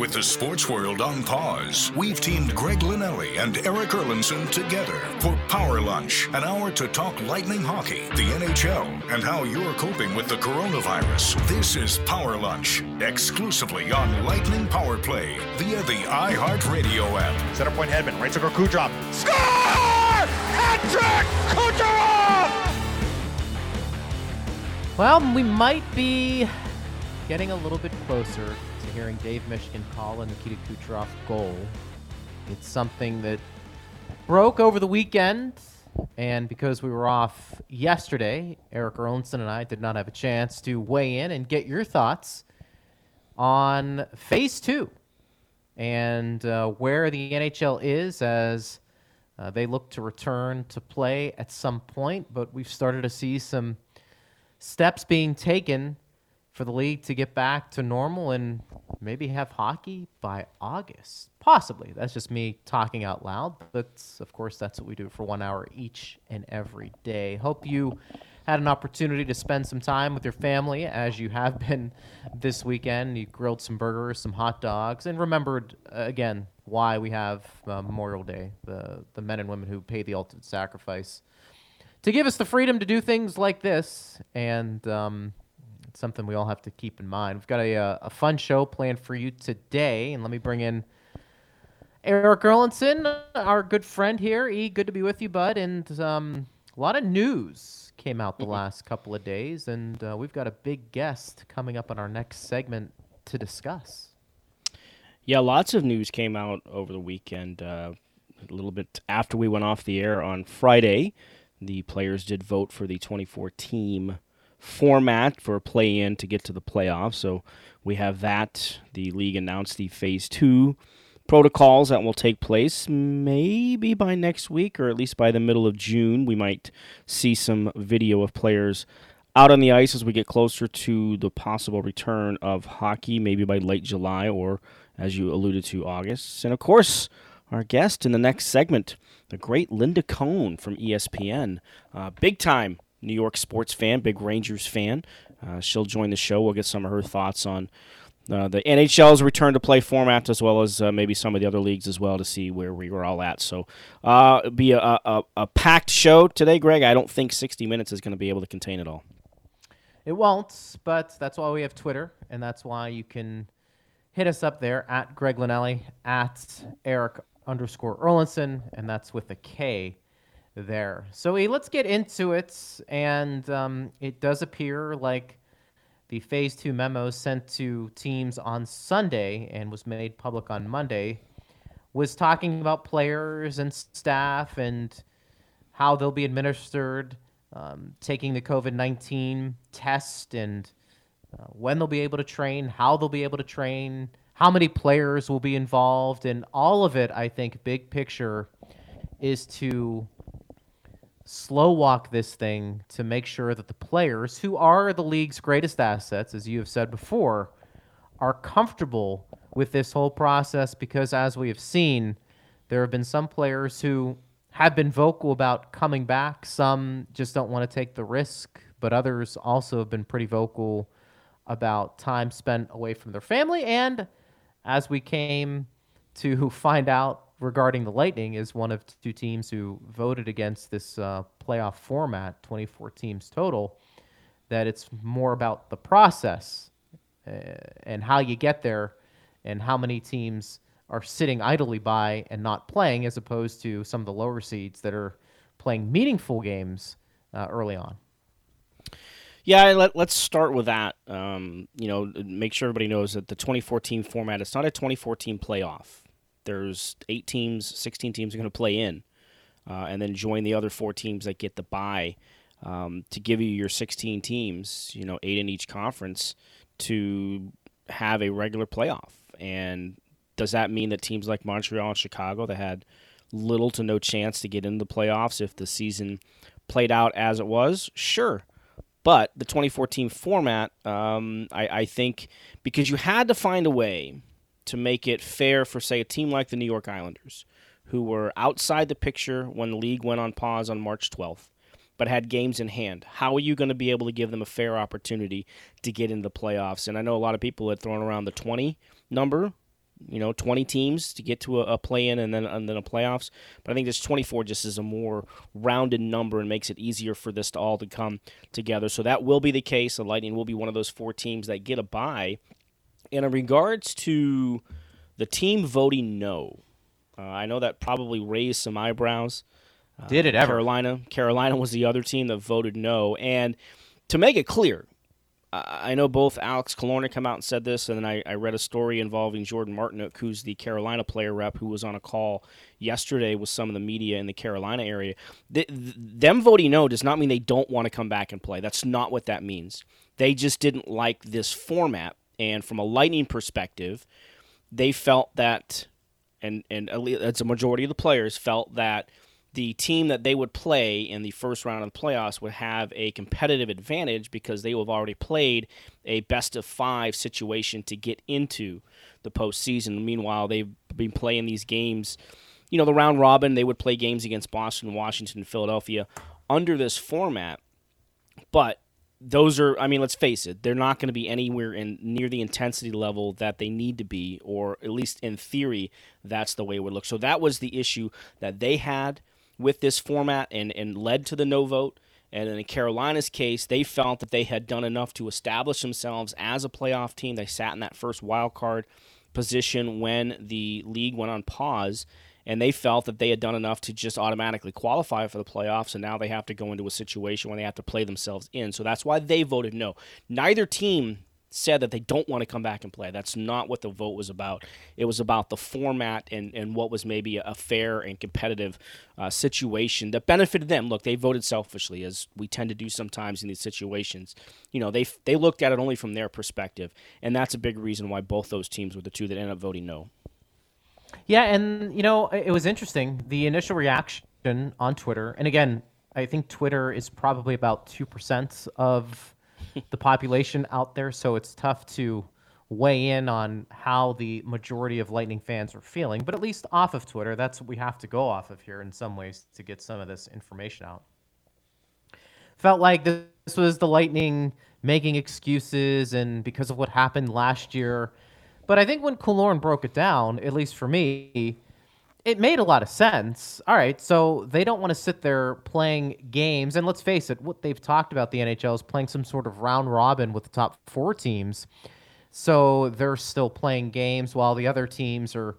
With the sports world on pause, we've teamed Greg Linnelli and Eric Erlandson together for Power Lunch, an hour to talk Lightning hockey, the NHL, and how you're coping with the coronavirus. This is Power Lunch, exclusively on Lightning Power Play via the iHeartRadio app. Center point Hedman, right circle Kucherov. Score! Patrick Kucherov! Well, we might be getting a little bit closer to hearing Dave Mishkin call a Nikita Kucherov goal. It's something that broke over the weekend, and because we were off yesterday, Eric Erlandson and I did not have a chance to weigh in and get your thoughts on Phase 2 and where the NHL is as they look to return to play at some point. But we've started to see some steps being taken for the league to get back to normal and maybe have hockey by August. Possibly. That's just me talking out loud. But, of course, that's what we do for 1 hour each and every day. Hope you had an opportunity to spend some time with your family, as you have been this weekend. You grilled some burgers, some hot dogs, and remembered, again, why we have Memorial Day, the men and women who paid the ultimate sacrifice to give us the freedom to do things like this. And it's something we all have to keep in mind. We've got a fun show planned for you today, and let me bring in Eric Erlandson, our good friend here. E, good to be with you, bud. And a lot of news came out the last couple of days, and we've got a big guest coming up in our next segment to discuss. Yeah, lots of news came out over the weekend. A little bit after we went off the air on Friday, the players did vote for the 24-team format for a play-in to get to the playoffs. So we have that. The league announced the Phase 2 protocols that will take place maybe by next week, or at least by the middle of June. We might see some video of players out on the ice as we get closer to the possible return of hockey, maybe by late July or, as you alluded to, August. And, of course, our guest in the next segment, the great Linda Cohn from ESPN, big-time New York sports fan, big Rangers fan. She'll join the show. We'll get some of her thoughts on the NHL's return to play format, as well as maybe some of the other leagues as well, to see where we were all at. So it'll be a packed show today, Greg. I don't think 60 Minutes is going to be able to contain it all. It won't, but that's why we have Twitter, and that's why you can hit us up there at Greg Linnelli, at Eric_Erlandson, and that's with a K there. So let's get into it, and it does appear like the Phase 2 memo sent to teams on Sunday and was made public on Monday was talking about players and staff and how they'll be administered, taking the COVID-19 test, and when they'll be able to train, how they'll be able to train, how many players will be involved, and all of it, I think, big picture, is to slow walk this thing to make sure that the players, who are the league's greatest assets, as you have said before, are comfortable with this whole process, because as we have seen, there have been some players who have been vocal about coming back. Some just don't want to take the risk, but others also have been pretty vocal about time spent away from their family. And as we came to find out regarding the Lightning, is one of two teams who voted against this playoff format, 24 teams total, that it's more about the process and how you get there and how many teams are sitting idly by and not playing, as opposed to some of the lower seeds that are playing meaningful games early on. Yeah, let's start with that. Make sure everybody knows that the 24-team format, it's not a 24-team playoff. There's 8 teams, 16 teams are going to play in, and then join the other 4 teams that get the bye to give you your 16 teams, 8 in each conference, to have a regular playoff. And does that mean that teams like Montreal and Chicago that had little to no chance to get into the playoffs if the season played out as it was? Sure. But the 24-team format, I think, because you had to find a way to make it fair for, say, a team like the New York Islanders, who were outside the picture when the league went on pause on March 12th, but had games in hand. How are you going to be able to give them a fair opportunity to get into the playoffs? And I know a lot of people had thrown around the 20 number 20 teams to get to a play-in and then a playoffs. But I think this 24 just is a more rounded number and makes it easier for this to all to come together. So that will be the case. The Lightning will be one of those four teams that get a bye. And in regards to the team voting no, I know that probably raised some eyebrows. Did it ever? Carolina was the other team that voted no. And to make it clear, I know both Alex Killorn come out and said this, and then I read a story involving Jordan Martinook, who's the Carolina player rep, who was on a call yesterday with some of the media in the Carolina area. Them voting no does not mean they don't want to come back and play. That's not what that means. They just didn't like this format, and from a Lightning perspective, they felt that, and it's a majority of the players felt that the team that they would play in the first round of the playoffs would have a competitive advantage because they will have already played a best-of-5 situation to get into the postseason. Meanwhile, they've been playing these games. The round robin, they would play games against Boston, Washington, and Philadelphia under this format. But those are, let's face it, they're not going to be anywhere near the intensity level that they need to be, or at least in theory, that's the way it would look. So that was the issue that they had with this format and led to the no vote. And in Carolina's case, they felt that they had done enough to establish themselves as a playoff team. They sat in that first wild card position when the league went on pause, and they felt that they had done enough to just automatically qualify for the playoffs, and now they have to go into a situation where they have to play themselves in. So that's why they voted no. Neither team said that they don't want to come back and play. That's not what the vote was about. It was about the format and what was maybe a fair and competitive situation that benefited them. Look, they voted selfishly, as we tend to do sometimes in these situations. They looked at it only from their perspective, and that's a big reason why both those teams were the two that ended up voting no. Yeah, and, it was interesting. The initial reaction on Twitter, and again, I think Twitter is probably about 2% of the population out there, so it's tough to weigh in on how the majority of Lightning fans are feeling, but at least off of Twitter, that's what we have to go off of here in some ways to get some of this information out. Felt like this was the Lightning making excuses and because of what happened last year, but I think when Killorn broke it down, at least for me, it made a lot of sense. All right, so they don't want to sit there playing games. And let's face it, what they've talked about the NHL is playing some sort of round robin with the top four teams. So they're still playing games while the other teams are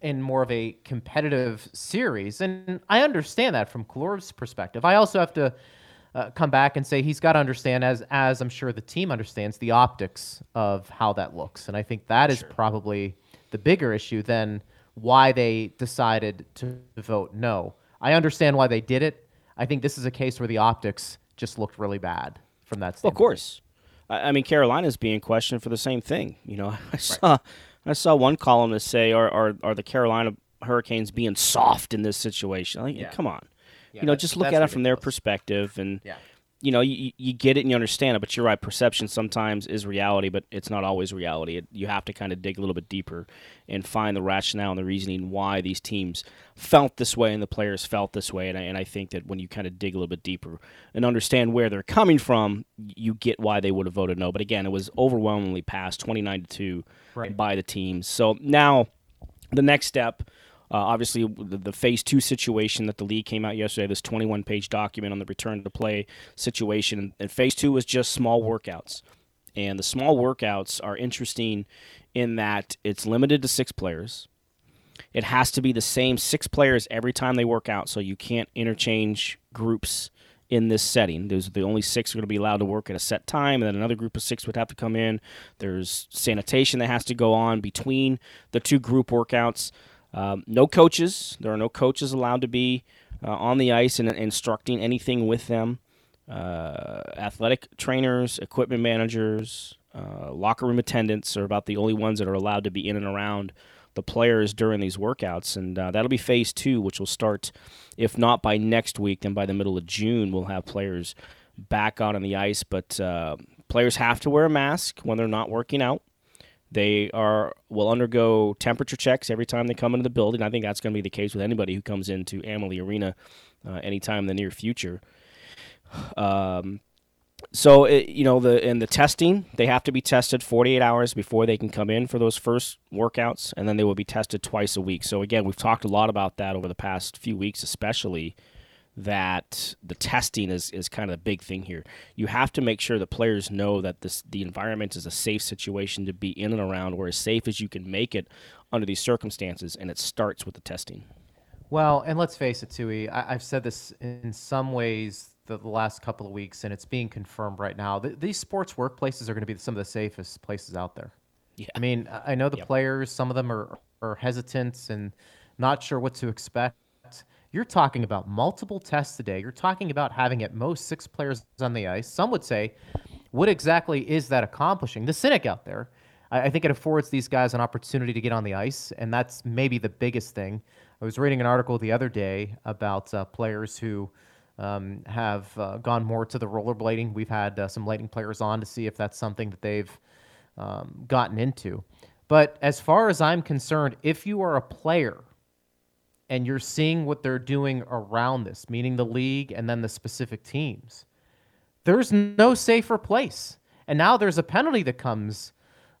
in more of a competitive series. And I understand that from Killorn's perspective. I also have to come back and say he's got to understand, as I'm sure the team understands, the optics of how that looks. And I think that is probably the bigger issue than why they decided to vote no. I understand why they did it. I think this is a case where the optics just looked really bad from that standpoint. Well, of course. Carolina's being questioned for the same thing. I saw one columnist say, are the Carolina Hurricanes being soft in this situation? Come on. Yeah, just look at it from their perspective, and you get it and you understand it, but you're right, perception sometimes is reality, but it's not always reality. You have to kind of dig a little bit deeper and find the rationale and the reasoning why these teams felt this way and the players felt this way, and I think that when you kind of dig a little bit deeper and understand where they're coming from, you get why they would have voted no. But again, it was overwhelmingly passed 29-2 by the teams. So now the next step, obviously, the Phase 2 situation that the league came out yesterday, this 21-page document on the return-to-play situation, and Phase 2 was just small workouts. And the small workouts are interesting in that it's limited to 6 players. It has to be the same 6 players every time they work out, so you can't interchange groups in this setting. There's the only 6 are going to be allowed to work at a set time, and then another group of 6 would have to come in. There's sanitation that has to go on between the two group workouts. No coaches. There are no coaches allowed to be on the ice and instructing anything with them. Athletic trainers, equipment managers, locker room attendants are about the only ones that are allowed to be in and around the players during these workouts. And that'll be Phase 2, which will start, if not by next week, then by the middle of June, we'll have players back out on the ice. But players have to wear a mask when they're not working out. They will undergo temperature checks every time they come into the building. I think that's going to be the case with anybody who comes into Amalie Arena anytime in the near future. So, the testing, they have to be tested 48 hours before they can come in for those first workouts, and then they will be tested twice a week. So, again, we've talked a lot about that over the past few weeks, especially that the testing is kind of a big thing here. You have to make sure the players know that the environment is a safe situation to be in and around, or as safe as you can make it under these circumstances, and it starts with the testing. Well, and let's face it, Tui, I've said this in some ways the last couple of weeks, and it's being confirmed right now. These sports workplaces are going to be some of the safest places out there. Yeah. I mean, I know the players, some of them are hesitant and not sure what to expect. You're talking about multiple tests a day. You're talking about having at most 6 players on the ice. Some would say, what exactly is that accomplishing? The cynic out there. I think it affords these guys an opportunity to get on the ice, and that's maybe the biggest thing. I was reading an article the other day about players who have gone more to the rollerblading. We've had some Lightning players on to see if that's something that they've gotten into. But as far as I'm concerned, if you are a player and you're seeing what they're doing around this, meaning the league and then the specific teams, there's no safer place. And now there's a penalty that comes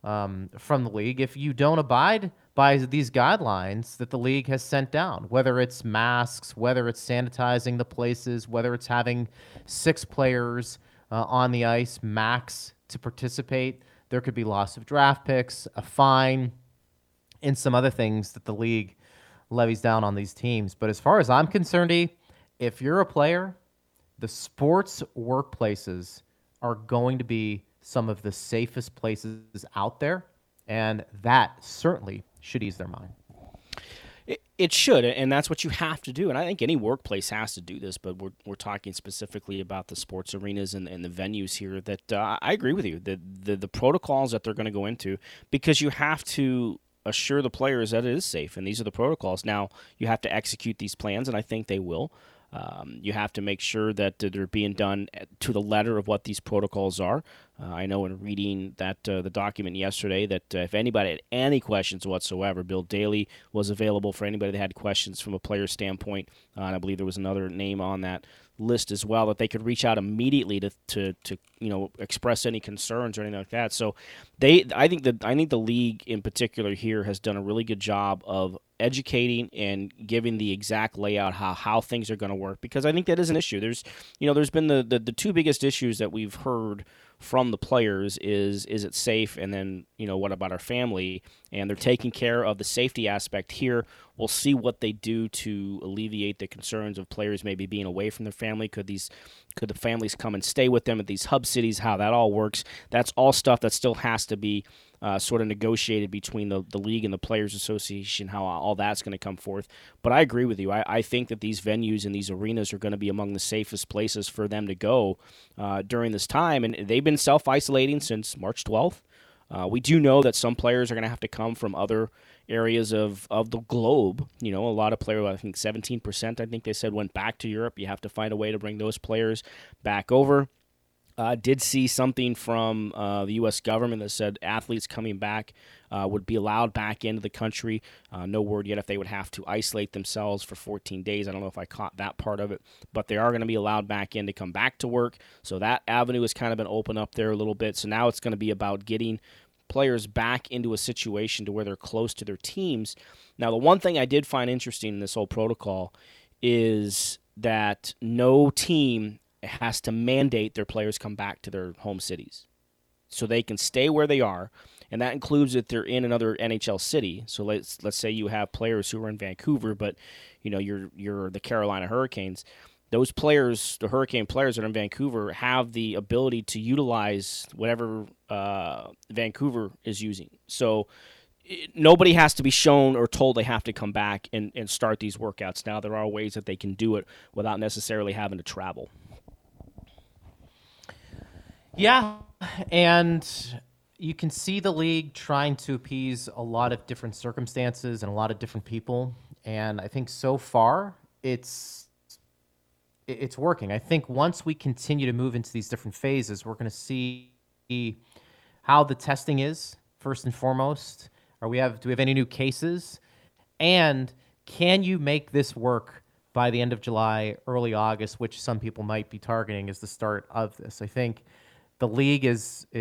from the league if you don't abide by these guidelines that the league has sent down, whether it's masks, whether it's sanitizing the places, whether it's having 6 players on the ice max to participate. There could be loss of draft picks, a fine, and some other things that the league levies down on these teams. But as far as I'm concerned, if you're a player, the sports workplaces are going to be some of the safest places out there, and that certainly should ease their mind. It should, and that's what you have to do. And I think any workplace has to do this, but we're talking specifically about the sports arenas and the venues here that I agree with you, the protocols that they're going to go into, because you have to assure the players that it is safe, and these are the protocols. Now, you have to execute these plans, and I think they will. You have to make sure that they're being done to the letter of what these protocols are. I know in reading that the document yesterday that if anybody had any questions whatsoever, Bill Daly was available for anybody that had questions from a player standpoint, and I believe there was another name on that list as well, that they could reach out immediately to express any concerns or anything like that. So I think the league in particular here has done a really good job of educating and giving the exact layout how things are going to work, because I think that is an issue. There's been the two biggest issues that we've heard from the players is it safe, and then what about our family? And they're taking care of the safety aspect here. We'll see what they do to alleviate the concerns of players maybe being away from their family. Could the families come and stay with them at these hub cities? How that all works? That's all stuff that still has to be sort of negotiated between the league and the Players Association. How all that's going to come forth. But I agree with you. I think that these venues and these arenas are going to be among the safest places for them to go during this time, and they've been self-isolating since March 12th. We do know that some players are going to have to come from other areas of the globe. A lot of players, I think 17%, I think they said, went back to Europe. You have to find a way to bring those players back over. I did see something from the U.S. government that said athletes coming back would be allowed back into the country. No word yet if they would have to isolate themselves for 14 days. I don't know if I caught that part of it, but they are going to be allowed back in to come back to work. So that avenue has kind of been opened up there a little bit. So now it's going to be about getting players back into a situation to where they're close to their teams. Now, the one thing I did find interesting in this whole protocol is that no team has to mandate their players come back to their home cities. So they can stay where they are, and that includes if they're in another NHL city. So let's say you have players who are in Vancouver, but you're the Carolina Hurricanes. Those players, the Hurricane players that are in Vancouver, have the ability to utilize whatever Vancouver is using. So nobody has to be shown or told they have to come back and start these workouts. Now there are ways that they can do it without necessarily having to travel. Yeah, and you can see the league trying to appease a lot of different circumstances and a lot of different people. And I think so far it's working. I think once we continue to move into these different phases, we're going to see how the testing is, first and foremost. Do we have any new cases? And can you make this work by the end of July, early August, which some people might be targeting as the start of this. I think the league is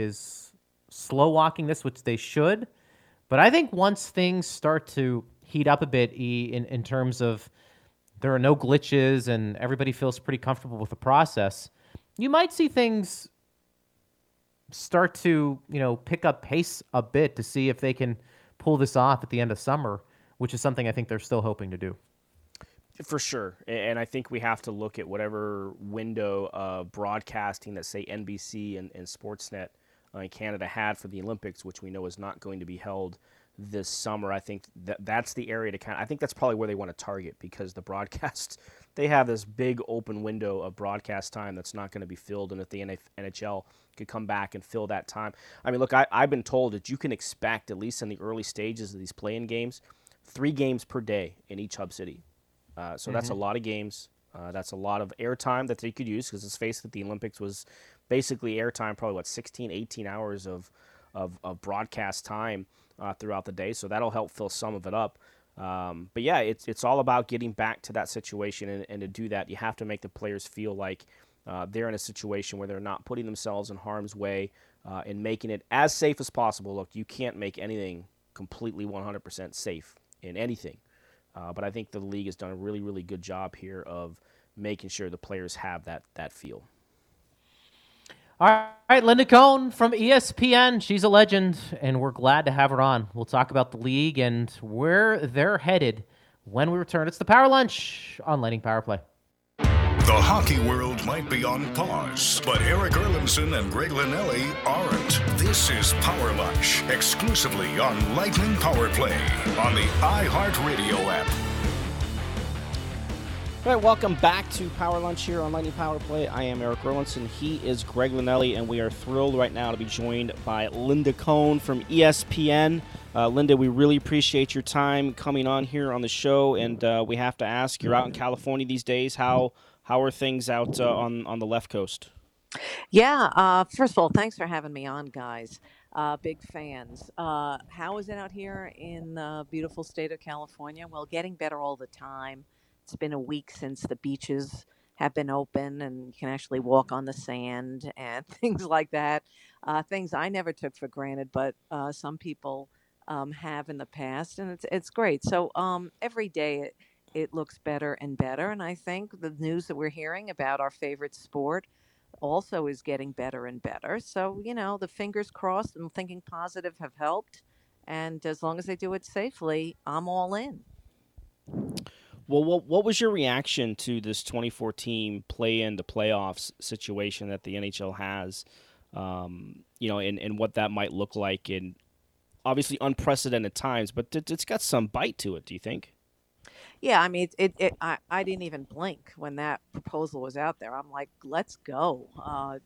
slow walking this, which they should. But I think once things start to heat up a bit, in terms of there are no glitches and everybody feels pretty comfortable with the process, you might see things start to, pick up pace a bit to see if they can pull this off at the end of summer, which is something I think they're still hoping to do. For sure. And I think we have to look at whatever window of broadcasting that, say, NBC and Sportsnet in Canada had for the Olympics, which we know is not going to be held this summer. I think that's the area to kind of, I think that's probably where they want to target, because the broadcasts, they have this big open window of broadcast time that's not going to be filled. And if the NHL could come back and fill that time. I mean, look, I've been told that you can expect, at least in the early stages of these play-in games, 3 games per day in each hub city. So that's a lot of games. That's a lot of airtime that they could use, because let's face it, the Olympics was basically airtime, probably, 16, 18 hours of broadcast time throughout the day. So that'll help fill some of it up. But yeah, it's all about getting back to that situation. And to do that, you have to make the players feel like they're in a situation where they're not putting themselves in harm's way and making it as safe as possible. Look, you can't make anything completely 100% safe in anything. But I think the league has done a really, really good job here of making sure the players have that feel. All right, Linda Cohn from ESPN. She's a legend, and we're glad to have her on. We'll talk about the league and where they're headed when we return. It's the Power Lunch on Lightning Power Play. The hockey world might be on pause, but Eric Erlandson and Greg Linnelli aren't. This is Power Lunch, exclusively on Lightning Power Play on the iHeartRadio app. All right, welcome back to Power Lunch here on Lightning Power Play. I am Eric Erlandson. He is Greg Linnelli, and we are thrilled right now to be joined by Linda Cohn from ESPN. Linda, we really appreciate your time coming on here on the show, and we have to ask, you're out in California these days. How are things out on the left coast? Yeah, first of all, thanks for having me on, guys. Big fans. How is it out here in the beautiful state of California? Well, getting better all the time. It's been a week since the beaches have been open and you can actually walk on the sand and things like that. Things I never took for granted, but some people have in the past, and it's great. So every day it looks better and better. And I think the news that we're hearing about our favorite sport also is getting better and better. So, the fingers crossed and thinking positive have helped. And as long as they do it safely, I'm all in. Well, what was your reaction to this 2014 play-in to playoffs situation that the NHL has, and what that might look like in obviously unprecedented times, but it's got some bite to it, do you think? Yeah, I mean, I didn't even blink when that proposal was out there. I'm like, let's go, and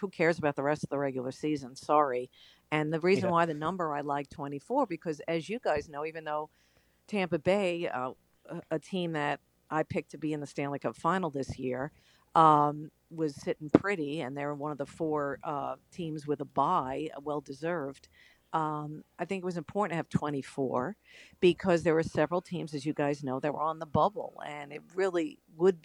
who cares about the rest of the regular season? Sorry. And the reason why the number I like 24, because as you guys know, even though Tampa Bay, a team that I picked to be in the Stanley Cup final this year, was sitting pretty, and they were one of the 4 teams with a bye, well-deserved. I think it was important to have 24 because there were several teams, as you guys know, that were on the bubble, and it really would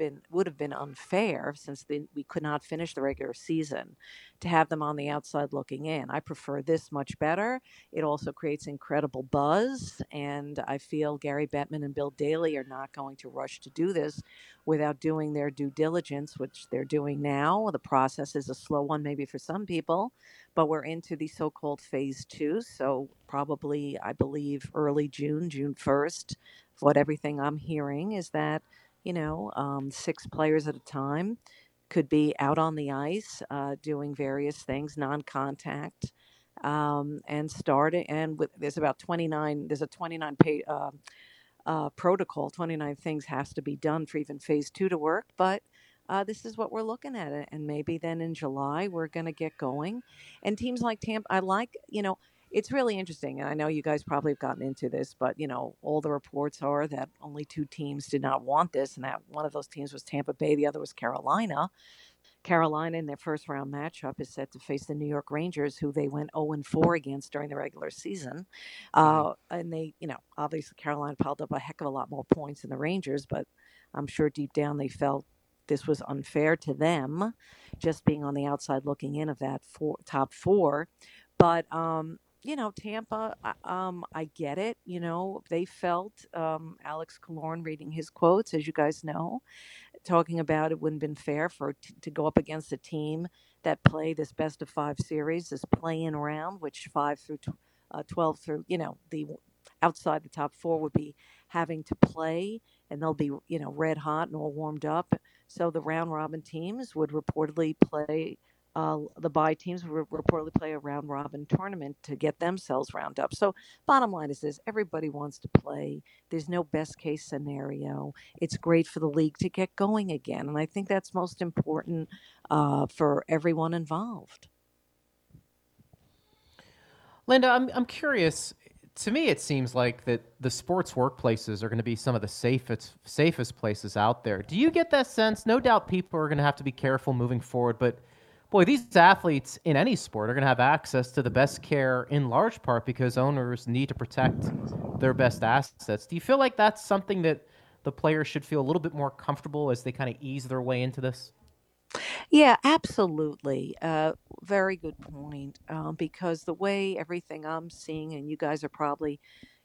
have been unfair since we could not finish the regular season to have them on the outside looking in. I prefer this much better. It also creates incredible buzz, and I feel Gary Bettman and Bill Daly are not going to rush to do this without doing their due diligence, which they're doing now. The process is a slow one maybe for some people, but we're into the so-called phase 2. So probably, I believe, early June, June 1st, what everything I'm hearing is that, 6 players at a time could be out on the ice doing various things, non-contact, and starting. And there's about 29, there's a 29-page protocol, 29 things has to be done for even phase 2 to work. But this is what we're looking at. And maybe then in July, we're going to get going. And teams like Tampa, it's really interesting. And I know you guys probably have gotten into this, but, all the reports are that only 2 teams did not want this. And that one of those teams was Tampa Bay. The other was Carolina. Carolina in their first round matchup is set to face the New York Rangers, who they went 0-4 against during the regular season. And they, you know, obviously Carolina piled up a heck of a lot more points than the Rangers, but I'm sure deep down they felt this was unfair to them, just being on the outside looking in of that top four. But, you know, Tampa, I get it. You know, they felt Alex Killorn reading his quotes, as you guys know, talking about it wouldn't have been fair for to go up against a team that played this best of five series, this play-in round, which 5 through 12 through, you know, the outside the top four would be having to play, and they'll be, you know, red hot and all warmed up. So the round robin teams would reportedly play. The bye teams will reportedly play a round-robin tournament to get themselves round up. So bottom line is this. Everybody wants to play. There's no best-case scenario. It's great for the league to get going again, and I think that's most important for everyone involved. Linda, I'm curious. To me, it seems like that the sports workplaces are going to be some of the safest places out there. Do you get that sense? No doubt people are going to have to be careful moving forward, but boy, these athletes in any sport are going to have access to the best care in large part because owners need to protect their best assets. Do you feel like that's something that the players should feel a little bit more comfortable as they kind of ease their way into this? Yeah, absolutely. Very good point, because the way everything I'm seeing, and you guys are probably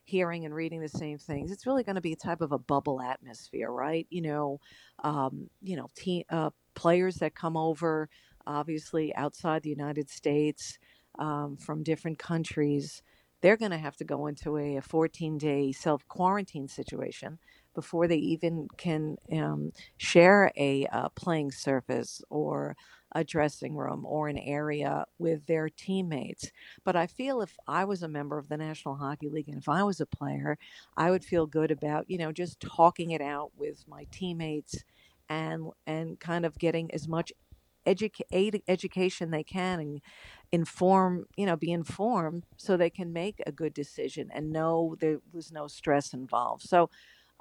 hearing and reading the same things, it's really going to be a type of a bubble atmosphere, right? You know, players that come over, obviously outside the United States, from different countries, they're going to have to go into a 14-day self-quarantine situation before they even can share a playing surface or a dressing room or an area with their teammates. But I feel if I was a member of the National Hockey League and if I was a player, I would feel good about, you know, just talking it out with my teammates and kind of getting as much education they can and inform, you know, be informed so they can make a good decision and know there was no stress involved. So,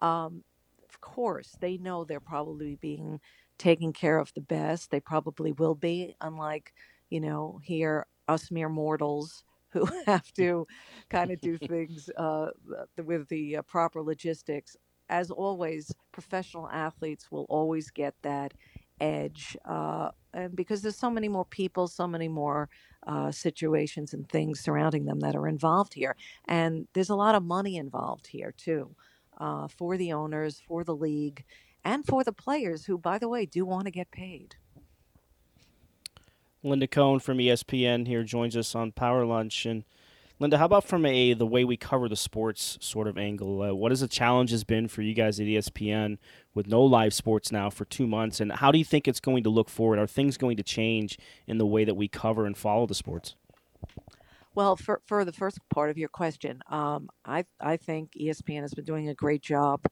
of course, they know they're probably being taken care of the best. They probably will be, unlike, you know, here, us mere mortals who have to kind of do things with the proper logistics. As always, professional athletes will always get that edge, and because there's so many more people, so many more situations and things surrounding them that are involved here, and there's a lot of money involved here too, for the owners, for the league, and for the players who, by the way, do want to get paid. Linda Cohn from ESPN here joins us on Power Lunch. And Linda, how about from the way we cover the sports sort of angle? What has the challenges been for you guys at ESPN with no live sports now for 2 months? And how do you think it's going to look forward? Are things going to change in the way that we cover and follow the sports? Well, for the first part of your question, I think ESPN has been doing a great job.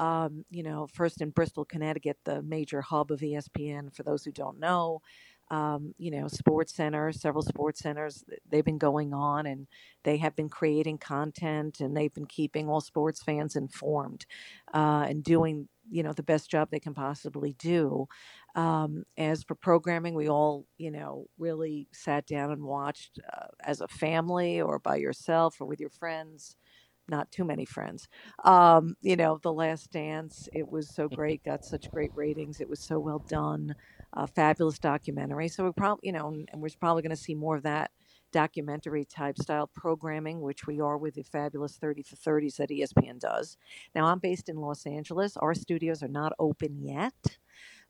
You know, first in Bristol, Connecticut, the major hub of ESPN, for those who don't know. You know, sports centers, several sports centers, they've been going on and they have been creating content and they've been keeping all sports fans informed and doing, you know, the best job they can possibly do. As for programming, we all, you know, really sat down and watched as a family or by yourself or with your friends. Not too many friends. You know, The Last Dance, it was so great, got such great ratings. It was so well done, a fabulous documentary. So we probably, you know, and we're probably going to see more of that documentary type style programming, which we are with the fabulous 30 for 30s that ESPN does. Now, I'm based in Los Angeles. Our studios are not open yet.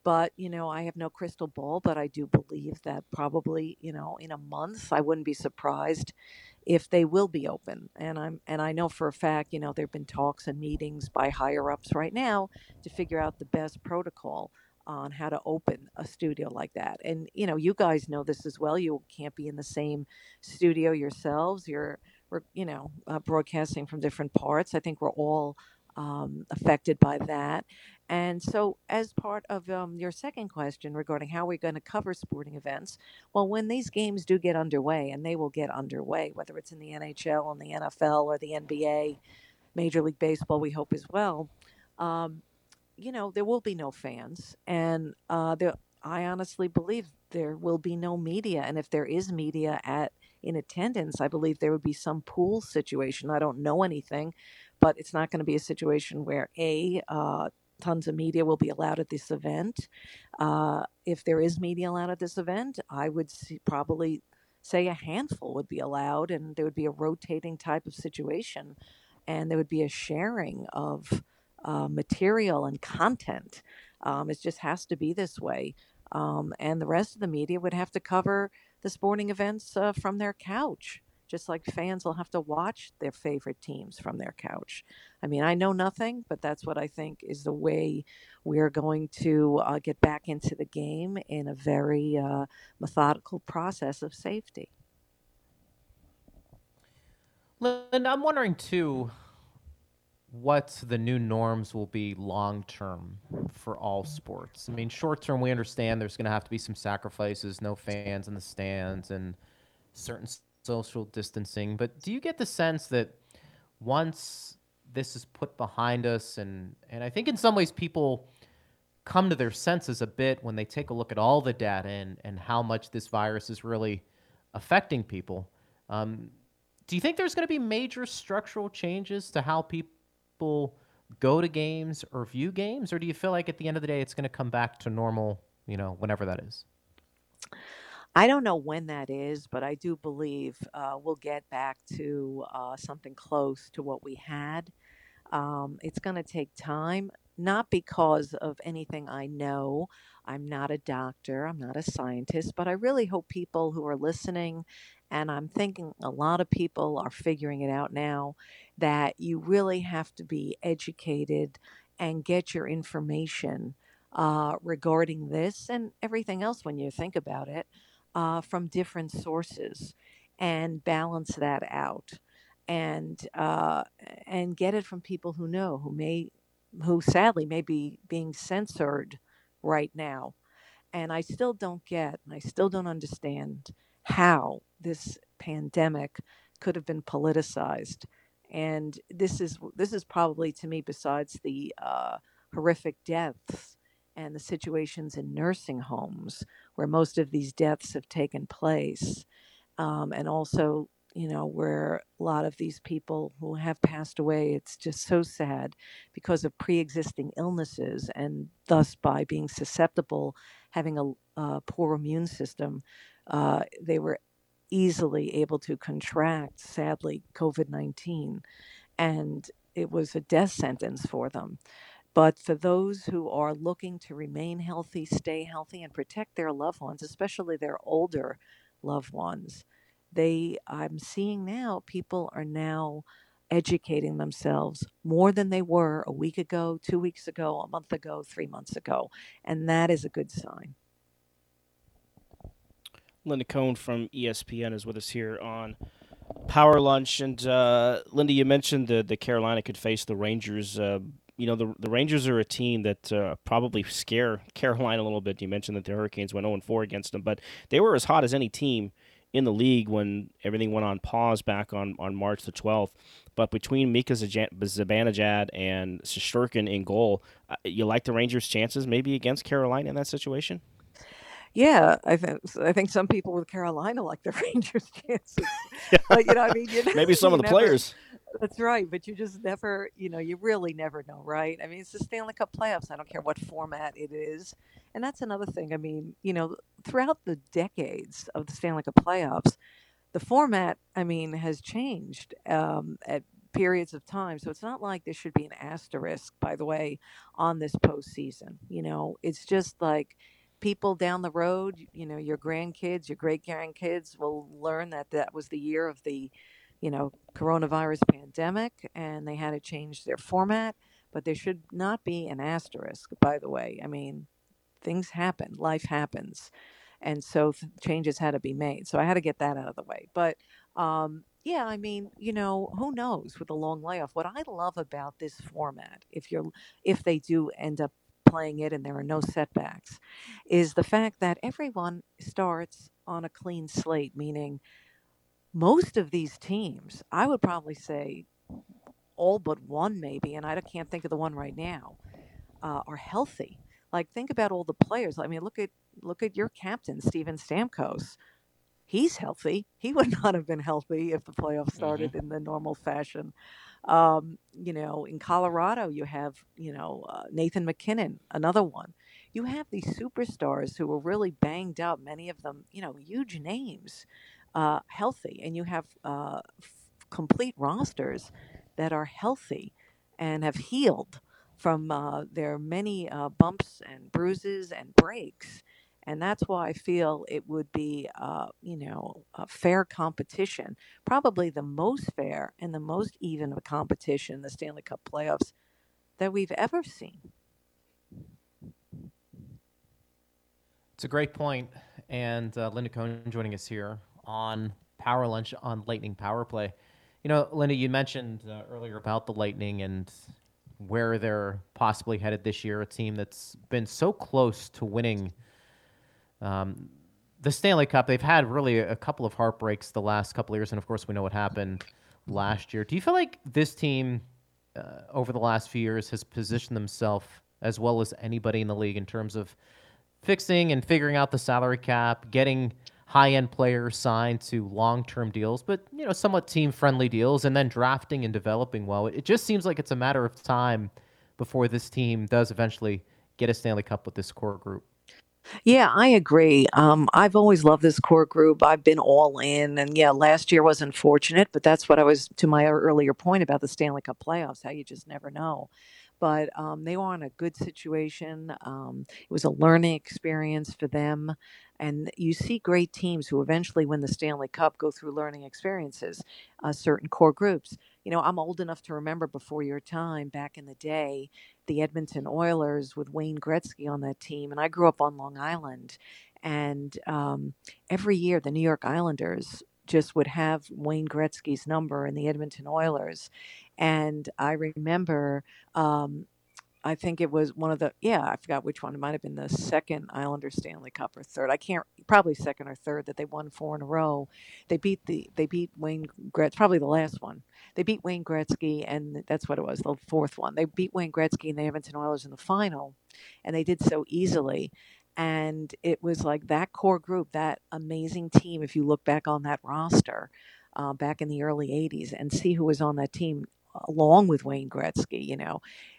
But, you know, I have no crystal ball, but I do believe that probably, you know, in a month, I wouldn't be surprised if they will be open. And I know for a fact, you know, there have been talks and meetings by higher ups right now to figure out the best protocol on how to open a studio like that. And, you know, you guys know this as well. You can't be in the same studio yourselves. You're, you know, broadcasting from different parts. I think we're all affected by that. And so as part of your second question regarding how we're going to cover sporting events, well, when these games do get underway, and they will get underway, whether it's in the NHL and the NFL or the NBA, Major League Baseball, we hope as well, you know, there will be no fans. And I honestly believe there will be no media. And if there is media in attendance, I believe there would be some pool situation. I don't know anything, but it's not going to be a situation where tons of media will be allowed at this event. If there is media allowed at this event, I would probably say a handful would be allowed, and there would be a rotating type of situation, and there would be a sharing of material and content. It just has to be this way. And the rest of the media would have to cover the sporting events from their couch, just like fans will have to watch their favorite teams from their couch. I mean, I know nothing, but that's what I think is the way we're going to get back into the game in a very methodical process of safety. Linda, I'm wondering, too, what the new norms will be long-term for all sports. I mean, short-term, we understand there's going to have to be some sacrifices, no fans in the stands and certain social distancing. But do you get the sense that once this is put behind us, and I think in some ways people come to their senses a bit when they take a look at all the data and how much this virus is really affecting people, do you think there's going to be major structural changes to how people go to games or view games? Or do you feel like at the end of the day, it's going to come back to normal, whenever that is? I don't know when that is, but I do believe we'll get back to something close to what we had. It's going to take time, not because of anything I know. I'm not a doctor. I'm not a scientist, but I really hope people who are listening, and I'm thinking a lot of people are figuring it out now, that you really have to be educated and get your information regarding this and everything else when you think about it from different sources, and balance that out and get it from people who know, who sadly may be being censored right now. And I still don't get, and I still don't understand how this pandemic could have been politicized. And this is probably, to me, besides the horrific deaths and the situations in nursing homes where most of these deaths have taken place, and also, where a lot of these people who have passed away, it's just so sad because of pre-existing illnesses, and thus by being susceptible, having a poor immune system, they were easily able to contract, sadly, COVID-19, and it was a death sentence for them. But for those who are looking to remain healthy, stay healthy, and protect their loved ones, especially their older loved ones, I'm seeing now people are now educating themselves more than they were a week ago, 2 weeks ago, a month ago, 3 months ago. And that is a good sign. Linda Cohn from ESPN is with us here on Power Lunch. And Linda, you mentioned the Carolina could face the Rangers. The Rangers are a team that probably scare Carolina a little bit. You mentioned that the Hurricanes went 0-4 against them, but they were as hot as any team in the league when everything went on pause back on March the 12th. But between Mika Zibanejad and Shesterkin in goal, you like the Rangers' chances maybe against Carolina in that situation? Yeah, I think some people with Carolina like the Rangers' chances. Yeah. But, maybe some of the players. That's right, but you just never, you really never know, right? I mean, it's the Stanley Cup playoffs. I don't care what format it is. And that's another thing. I mean, throughout the decades of the Stanley Cup playoffs, the format, has changed at periods of time. So it's not like there should be an asterisk, by the way, on this postseason. It's just like, people down the road, your grandkids, your great-grandkids will learn that that was the year of the, coronavirus pandemic, and they had to change their format. But there should not be an asterisk, by the way. I mean, things happen. Life happens. And so changes had to be made. So I had to get that out of the way. But, who knows with a long layoff? What I love about this format, if they do end up playing it and there are no setbacks, is the fact that everyone starts on a clean slate, meaning most of these teams, I would probably say all but one maybe, and I can't think of the one right now, are healthy. Like, think about all the players. I mean, look at your captain, Steven Stamkos. He's healthy. He would not have been healthy if the playoffs started in the normal fashion. You know, in Colorado, you have, Nathan MacKinnon, another one. You have these superstars who were really banged up, many of them, huge names, healthy. And you have complete rosters that are healthy and have healed from their many bumps and bruises and breaks. And that's why I feel it would be, a fair competition, probably the most fair and the most even of a competition, the Stanley Cup playoffs, that we've ever seen. It's a great point. And Linda Cohn joining us here on Power Lunch on Lightning Power Play. You know, Linda, you mentioned earlier about the Lightning and where they're possibly headed this year, a team that's been so close to winning the Stanley Cup. They've had really a couple of heartbreaks the last couple of years, and of course we know what happened last year. Do you feel like this team over the last few years has positioned themselves as well as anybody in the league in terms of fixing and figuring out the salary cap, getting high-end players signed to long-term deals, but somewhat team-friendly deals, and then drafting and developing well? It just seems like it's a matter of time before this team does eventually get a Stanley Cup with this core group. Yeah, I agree. I've always loved this core group. I've been all in. And yeah, last year wasn't fortunate, but that's what I was, to my earlier point about the Stanley Cup playoffs, how you just never know. But they were in a good situation. It was a learning experience for them. And you see great teams who eventually win the Stanley Cup go through learning experiences, certain core groups. I'm old enough to remember before your time, back in the day, the Edmonton Oilers with Wayne Gretzky on that team. And I grew up on Long Island. And every year, the New York Islanders just would have Wayne Gretzky's number and the Edmonton Oilers. And I remember, I think it was one of the, I forgot which one. It might have been the second Islander Stanley Cup or third. Probably second or third that they won four in a row. They beat Wayne Gretzky, probably the last one. They beat Wayne Gretzky, and that's what it was, the fourth one. They beat Wayne Gretzky and the Edmonton Oilers in the final, and they did so easily. And it was like that core group, that amazing team, if you look back on that roster back in the early 80s and see who was on that team along with Wayne Gretzky,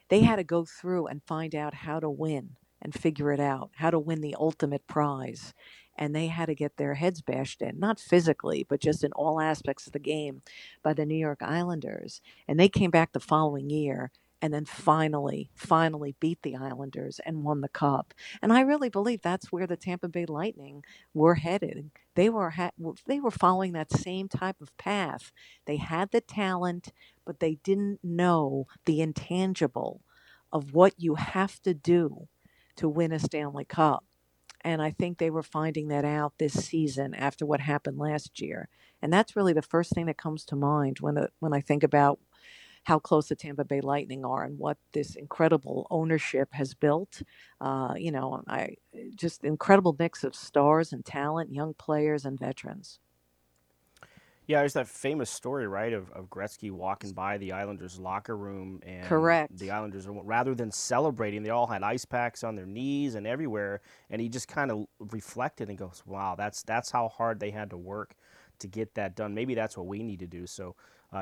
they had to go through and find out how to win and figure it out, how to win the ultimate prize. And they had to get their heads bashed in, not physically, but just in all aspects of the game by the New York Islanders. And they came back the following year and then finally beat the Islanders and won the Cup. And I really believe that's where the Tampa Bay Lightning were headed. They were following that same type of path. They had the talent, but they didn't know the intangible of what you have to do to win a Stanley Cup. And I think they were finding that out this season after what happened last year. And that's really the first thing that comes to mind when I think about how close the Tampa Bay Lightning are and what this incredible ownership has built. Just incredible mix of stars and talent, young players and veterans. Yeah, there's that famous story, right, of Gretzky walking by the Islanders' locker room. And correct. The Islanders, rather than celebrating, they all had ice packs on their knees and everywhere. And he just kind of reflected and goes, wow, that's how hard they had to work to get that done. Maybe that's what we need to do. So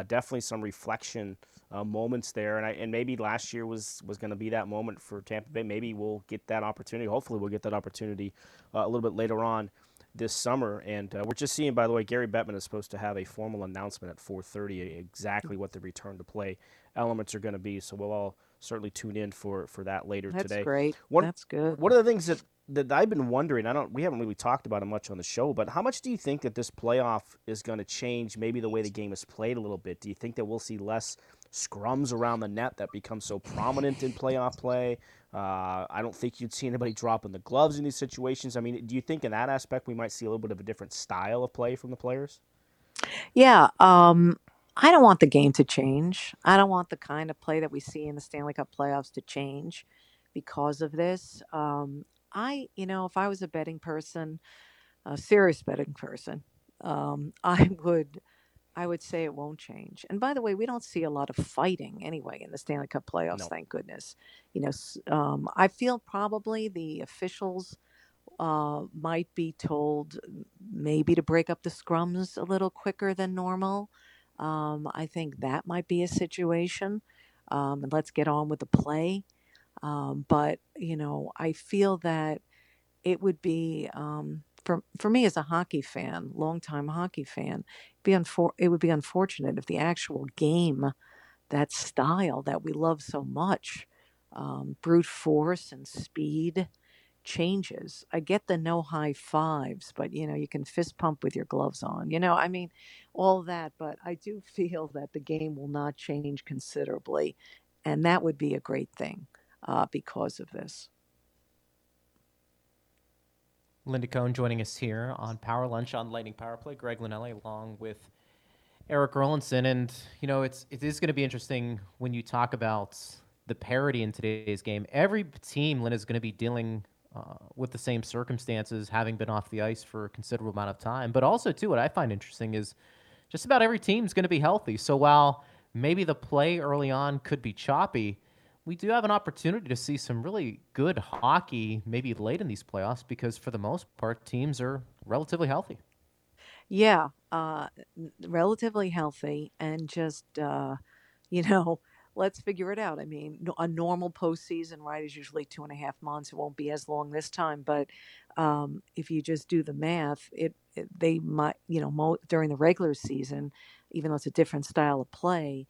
definitely some reflection moments there. And maybe last year was going to be that moment for Tampa Bay. Maybe we'll get that opportunity. Hopefully we'll get that opportunity a little bit later on this summer. And we're just seeing, by the way, Gary Bettman is supposed to have a formal announcement at 4:30, exactly what the return to play elements are going to be. So we'll all certainly tune in for that later today. That's great. That's good. One of the things that I've been wondering, we haven't really talked about it much on the show, but how much do you think that this playoff is going to change maybe the way the game is played a little bit? Do you think that we'll see less scrums around the net that become so prominent in playoff play? I don't think you'd see anybody dropping the gloves in these situations. I mean, do you think in that aspect we might see a little bit of a different style of play from the players? Yeah, I don't want the game to change. I don't want the kind of play that we see in the Stanley Cup playoffs to change because of this. If I was a betting person, a serious betting person, I would – I would say it won't change. And by the way, we don't see a lot of fighting anyway in the Stanley Cup playoffs, thank goodness. You know, I feel probably the officials might be told maybe to break up the scrums a little quicker than normal. I think that might be a situation. And let's get on with the play. But, you know, I feel that it would be, for me as a hockey fan, longtime hockey fan, it would be unfortunate if the actual game, that style that we love so much, brute force and speed, changes. I get the no high fives, but, you know, you can fist pump with your gloves on, you know, I mean, all that. But I do feel that the game will not change considerably. And that would be a great thing because of this. Linda Cohn joining us here on Power Lunch on Lightning Power Play. Greg Linnelli along with Eric Erlandson. And, you know, it is going to be interesting when you talk about the parity in today's game. Every team, Linda, is going to be dealing with the same circumstances, having been off the ice for a considerable amount of time. But also, too, what I find interesting is just about every team is going to be healthy. So while maybe the play early on could be choppy, we do have an opportunity to see some really good hockey maybe late in these playoffs because, for the most part, teams are relatively healthy. Yeah, relatively healthy. And just, you know, let's figure it out. I mean, a normal postseason, right, is usually 2.5 months. It won't be as long this time. But if you just do the math, they might, you know, during the regular season, even though it's a different style of play,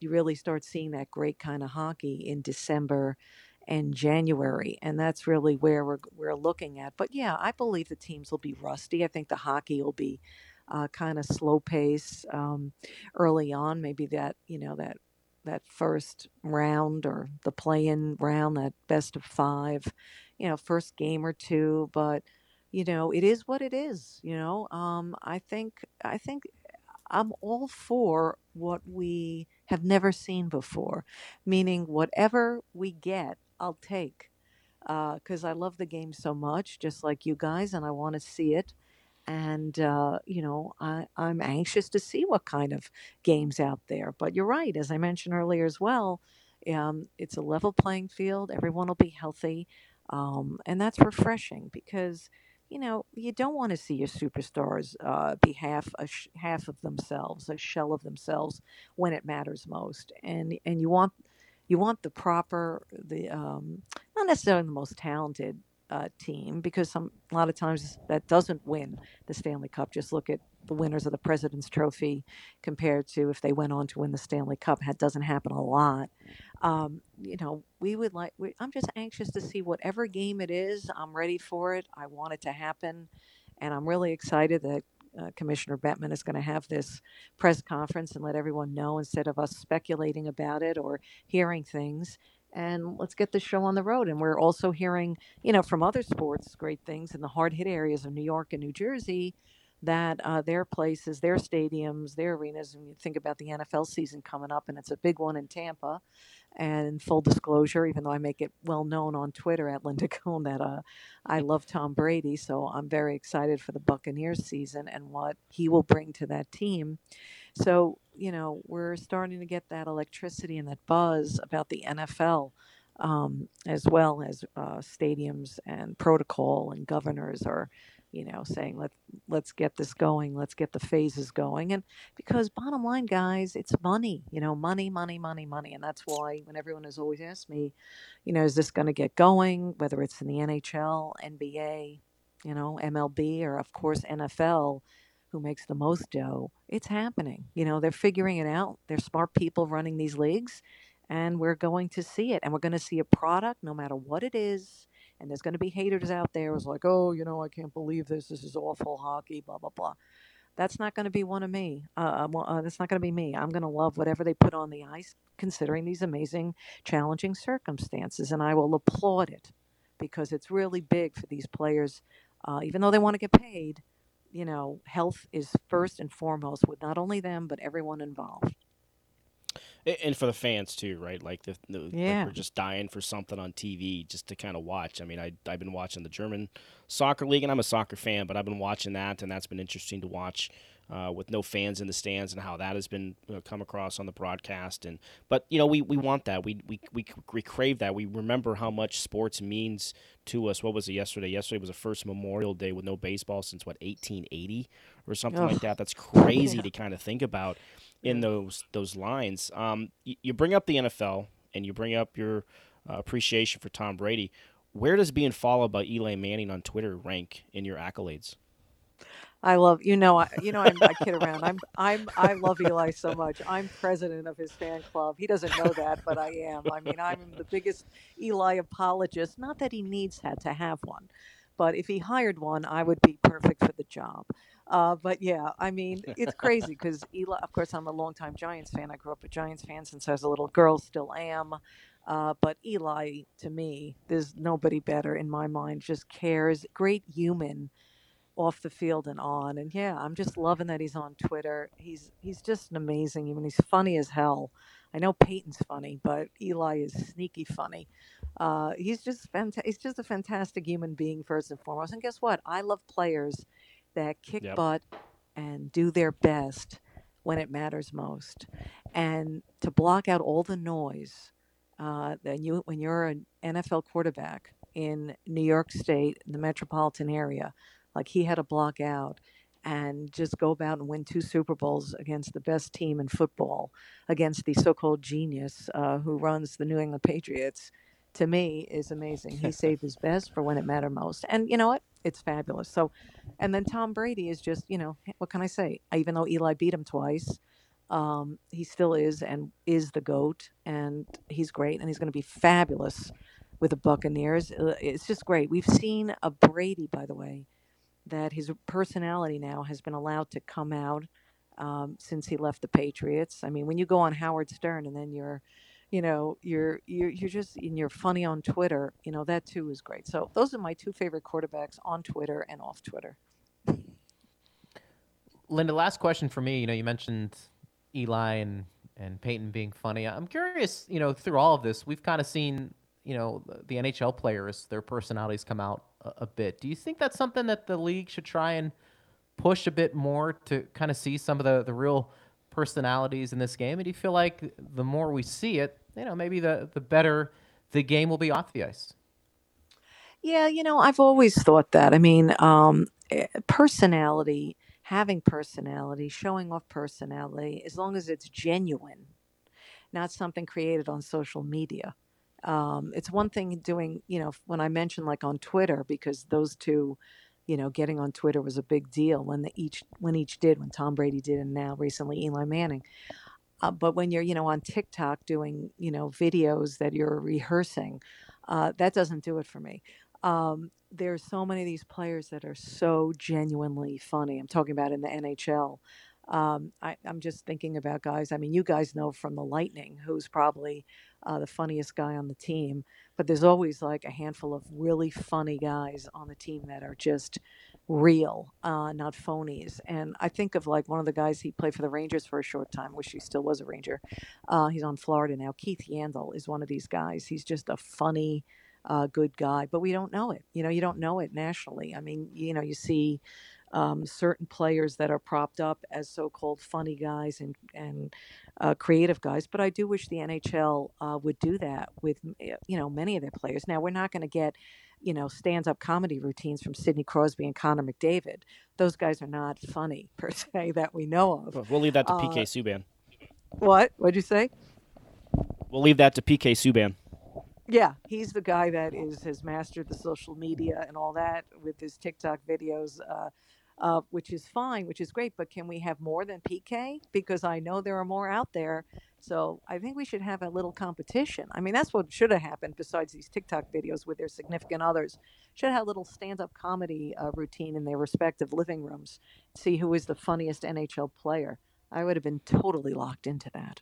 you really start seeing that great kind of hockey in December and January. And that's really where we're looking at. But yeah, I believe the teams will be rusty. I think the hockey will be kind of slow pace early on. Maybe that, you know, that first round or the play-in round, that best of five, you know, first game or two. But, you know, it is what it is, you know. I think I'm all for what we have never seen before, meaning whatever we get, I'll take, because I love the game so much, just like you guys, and I want to see it. And, you know, I'm anxious to see what kind of game's out there. But you're right, as I mentioned earlier as well, it's a level playing field. Everyone will be healthy, and that's refreshing because, you know, you don't want to see your superstars be half of themselves, a shell of themselves, when it matters most. And you want the proper, the not necessarily the most talented team, because a lot of times that doesn't win the Stanley Cup. Just look at the winners of the President's Trophy compared to if they went on to win the Stanley Cup. That doesn't happen a lot. You know, I'm just anxious to see whatever game it is. I'm ready for it. I want it to happen. And I'm really excited that Commissioner Bettman is going to have this press conference and let everyone know instead of us speculating about it or hearing things. And let's get the show on the road. And we're also hearing, you know, from other sports, great things in the hard hit areas of New York and New Jersey, that their places, their stadiums, their arenas, and you think about the NFL season coming up, and it's a big one in Tampa. And full disclosure, even though I make it well known on Twitter at Linda Cohn that I love Tom Brady, so I'm very excited for the Buccaneers season and what he will bring to that team. So, you know, we're starting to get that electricity and that buzz about the NFL, as well as stadiums and protocol, and governors are, you know, saying, let's get this going. Let's get the phases going. And because bottom line, guys, it's money, you know, money, money, money, money. And that's why when everyone has always asked me, you know, is this going to get going, whether it's in the NHL, NBA, you know, MLB, or of course, NFL, who makes the most dough, it's happening. You know, they're figuring it out. They're smart people running these leagues, and we're going to see it. And we're going to see a product no matter what it is. And there's going to be haters out there who's like, oh, you know, I can't believe this. This is awful hockey, blah, blah, blah. That's not going to be one of me. That's not going to be me. I'm going to love whatever they put on the ice, considering these amazing, challenging circumstances. And I will applaud it because it's really big for these players. Even though they want to get paid, you know, health is first and foremost with not only them, but everyone involved. And for the fans too, right? Like, like we're just dying for something on TV just to kind of watch. I mean, I've been watching the German soccer league, and I'm a soccer fan, but I've been watching that, and that's been interesting to watch. with no fans in the stands, and how that has been come across on the broadcast. And but you know, we want that. We crave that. We remember how much sports means to us. What was it yesterday? Yesterday was the first Memorial Day with no baseball since, what, 1880 or something like that. That's crazy to kind of think about in those lines. You bring up the NFL and you bring up your appreciation for Tom Brady. Where does being followed by Eli Manning on Twitter rank in your accolades? I love, I kid around. I love Eli so much. I'm president of his fan club. He doesn't know that, but I am. I mean, I'm the biggest Eli apologist. Not that he had to have one, but if he hired one, I would be perfect for the job. But yeah, I mean, it's crazy because Eli, of course, I'm a longtime Giants fan. I grew up a Giants fan since I was a little girl, still am. But Eli, to me, there's nobody better in my mind, just cares. Great human off the field and on. And yeah, I'm just loving that he's on Twitter. He's just an amazing human. He's funny as hell. I know Peyton's funny, but Eli is sneaky funny. He's just a fantastic human being, first and foremost. And guess what? I love players that kick butt and do their best when it matters most. And to block out all the noise, when you're an NFL quarterback in New York State, in the metropolitan area, like he had to block out and just go about and win 2 Super Bowls against the best team in football, against the so-called genius who runs the New England Patriots, to me is amazing. He saved his best for when it mattered most. And you know what? It's fabulous. So, and then Tom Brady is just, what can I say? Even though Eli beat him twice, he still is the GOAT, and he's great, and he's going to be fabulous with the Buccaneers. It's just great. We've seen a Brady, by the way, that his personality now has been allowed to come out since he left the Patriots. I mean, when you go on Howard Stern and then you're funny on Twitter, that too is great. So those are my 2 favorite quarterbacks on Twitter and off Twitter. Linda, last question for me. You mentioned Eli and Peyton being funny. I'm curious, through all of this, we've kind of seen, the NHL players, their personalities come out a bit. Do you think that's something that the league should try and push a bit more to kind of see some of the real personalities in this game? And do you feel like the more we see it, maybe the better the game will be off the ice? Yeah, I've always thought that. I mean, personality, having personality, showing off personality, as long as it's genuine, not something created on social media. It's one thing doing, when I mentioned like on Twitter, because those 2, getting on Twitter was a big deal when Tom Brady did, and now recently Eli Manning. But when you're, on TikTok doing, videos that you're rehearsing, that doesn't do it for me. There's so many of these players that are so genuinely funny. I'm talking about in the NHL. I'm just thinking about guys. I mean, you guys know from the Lightning, who's probably the funniest guy on the team, but there's always like a handful of really funny guys on the team that are just real, not phonies. And I think of like one of the guys, he played for the Rangers for a short time, wish he still was a Ranger. He's on Florida now. Keith Yandel is one of these guys. He's just a funny, good guy, but we don't know it. You don't know it nationally. I mean, you see certain players that are propped up as so-called funny guys and creative guys. But I do wish the NHL would do that with, many of their players. Now, we're not going to get, stand-up comedy routines from Sidney Crosby and Connor McDavid. Those guys are not funny, per se, that we know of. We'll leave that to P.K. Subban. What? What'd you say? We'll leave that to P.K. Subban. Yeah, he's the guy that has mastered the social media and all that with his TikTok videos, which is fine, which is great, but can we have more than PK? Because I know there are more out there, so I think we should have a little competition. I mean, that's what should have happened besides these TikTok videos with their significant others. Should have a little stand-up comedy routine in their respective living rooms, see who is the funniest NHL player. I would have been totally locked into that.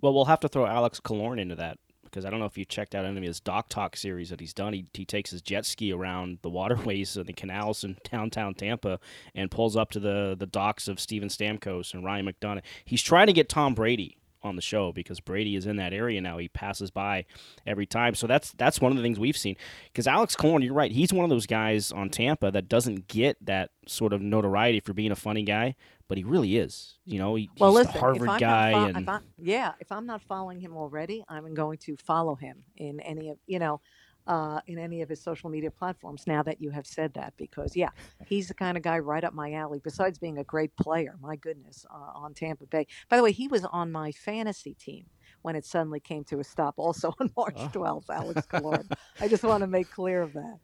Well, we'll have to throw Alex Killorn into that, because I don't know if you checked out any of his Doc Talk series that he's done. He takes his jet ski around the waterways and the canals in downtown Tampa and pulls up to the docks of Steven Stamkos and Ryan McDonough. He's trying to get Tom Brady on the show because Brady is in that area now. He passes by every time. So that's one of the things we've seen. Because Alex Killorn, you're right, he's one of those guys on Tampa that doesn't get that sort of notoriety for being a funny guy, but he really is. You know, he's the Harvard guy. If I'm not following him already, I'm going to follow him in any of, in any of his social media platforms now that you have said that, because, yeah, he's the kind of guy right up my alley, besides being a great player, my goodness, on Tampa Bay. By the way, he was on my fantasy team when it suddenly came to a stop, also on March 12th, Alex Killorn. I just want to make clear of that.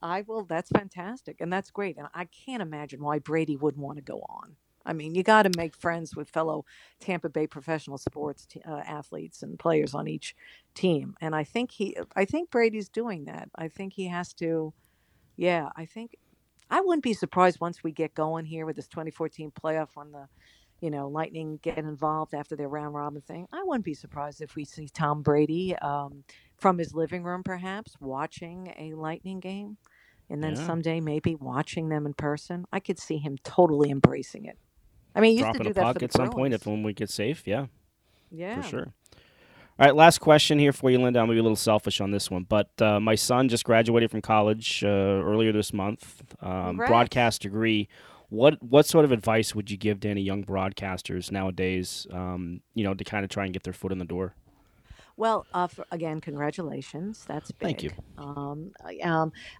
I will. That's fantastic, and that's great. And I can't imagine why Brady wouldn't want to go on. I mean, you got to make friends with fellow Tampa Bay professional sports athletes and players on each team. And I think Brady's doing that. I think he has to. Yeah, I wouldn't be surprised once we get going here with this 2014 playoff when the, Lightning get involved after their round robin thing. I wouldn't be surprised if we see Tom Brady from his living room, perhaps watching a Lightning game. And then someday maybe watching them in person. I could see him totally embracing it. I mean, he used to do that for the Bruins. Drop in a puck at some point if when we get safe, yeah, for sure. All right, last question here for you, Linda. I'm going to be a little selfish on this one, but my son just graduated from college earlier this month, broadcast degree. What sort of advice would you give to any young broadcasters nowadays, to kind of try and get their foot in the door? Well, again, congratulations. That's big. Thank you.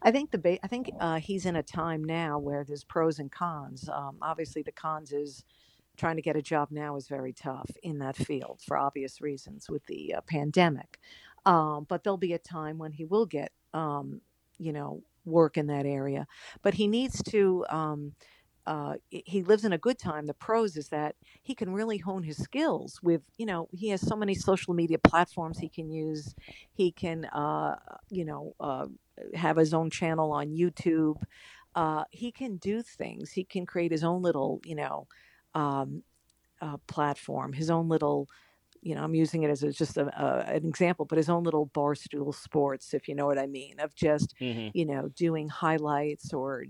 I think he's in a time now where there's pros and cons. Obviously, the cons is trying to get a job now is very tough in that field for obvious reasons with the pandemic. But there'll be a time when he will get, work in that area. But he needs to. He lives in a good time. The pros is that he can really hone his skills with, he has so many social media platforms he can use. He can, have his own channel on YouTube. He can do things. He can create his own little, platform, his own little, I'm using it as an example, but his own little barstool sports, if you know what I mean, of just, doing highlights or,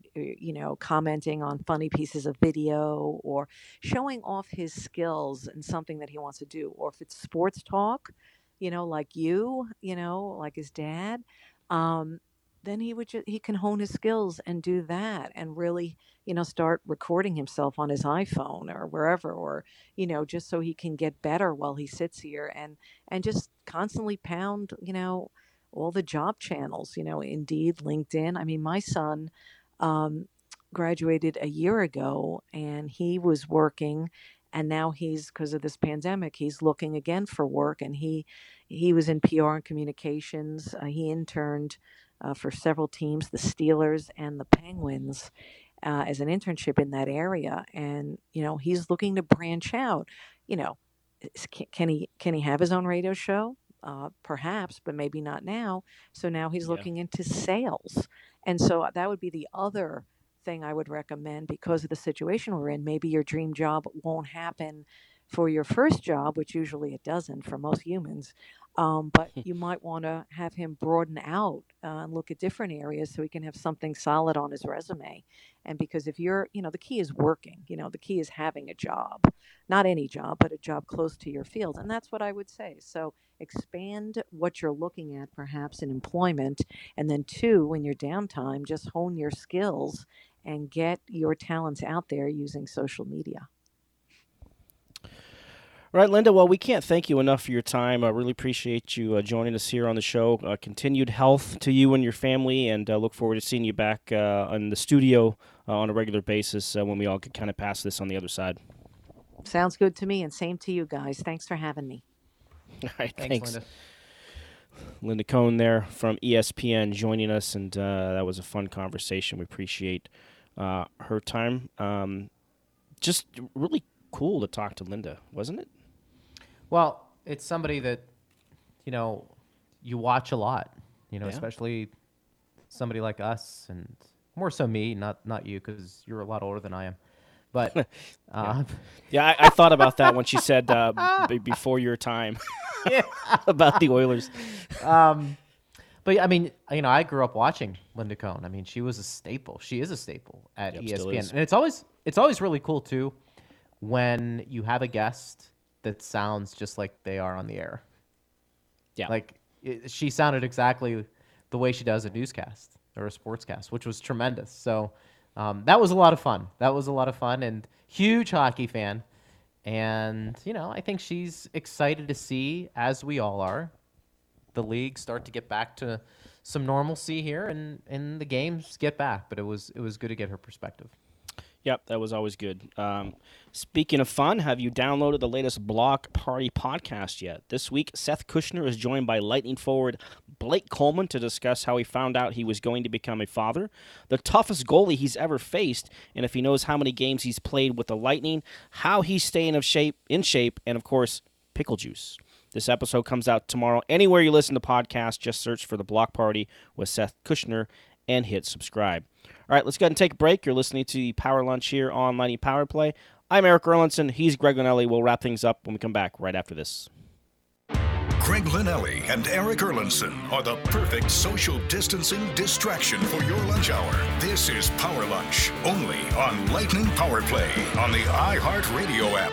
commenting on funny pieces of video or showing off his skills in something that he wants to do. Or if it's sports talk, like his dad, then he can hone his skills and do that and really, start recording himself on his iPhone or wherever, or, just so he can get better while he sits here and just constantly pound, all the job channels, Indeed, LinkedIn. I mean, my son graduated a year ago and he was working. And now because of this pandemic, he's looking again for work. And he was in PR and communications. He interned for several teams, the Steelers and the Penguins, as an internship in that area. And, he's looking to branch out. Can he have his own radio show? Perhaps, but maybe not now. So now he's looking into sales. And so that would be the other thing I would recommend because of the situation we're in. Maybe your dream job won't happen for your first job, which usually it doesn't for most humans. But you might want to have him broaden out and look at different areas so he can have something solid on his resume. And because if you're, the key is working, the key is having a job, not any job, but a job close to your field. And that's what I would say. So expand what you're looking at perhaps in employment. And then two, in your downtime, just hone your skills and get your talents out there using social media. All right, Linda, well, we can't thank you enough for your time. I really appreciate you joining us here on the show. Continued health to you and your family, and look forward to seeing you back in the studio on a regular basis when we all can kind of pass this on the other side. Sounds good to me, and same to you guys. Thanks for having me. All right, thanks. Linda. Linda Cohn there from ESPN joining us, and that was a fun conversation. We appreciate her time. Just really cool to talk to Linda, wasn't it? Well, it's somebody that, you watch a lot, especially somebody like us, and more so me, not you, because you're a lot older than I am. But I thought about that when she said before your time about the Oilers. But I mean, I grew up watching Linda Cohn. I mean, she was a staple. She is a staple at ESPN, and it's always really cool too. when you have a guest that sounds just like they are on the air. Yeah. Like she sounded exactly the way she does a newscast or a sportscast, which was tremendous. So that was a lot of fun. That was a lot of fun, and huge hockey fan. And, you know, I think she's excited to see, as we all are, the league start to get back to some normalcy here and the games get back. But it was good to get her perspective. Yep, that was always good. Speaking of fun, have you downloaded the latest Block Party podcast yet? This week, Seth Kushner is joined by Lightning forward Blake Coleman to discuss how he found out he was going to become a father, the toughest goalie he's ever faced, and if he knows how many games he's played with the Lightning, how he's staying in shape, and, of course, pickle juice. This episode comes out tomorrow. Anywhere you listen to podcasts, just search for The Block Party with Seth Kushner and hit subscribe. All right, let's go ahead and take a break. You're listening to the Power Lunch here on Lightning Power Play. I'm Eric Erlandson. He's Greg Linnelli. We'll wrap things up when we come back right after this. Greg Linnelli and Eric Erlandson are the perfect social distancing distraction for your lunch hour. This is Power Lunch, only on Lightning Power Play on the iHeartRadio app.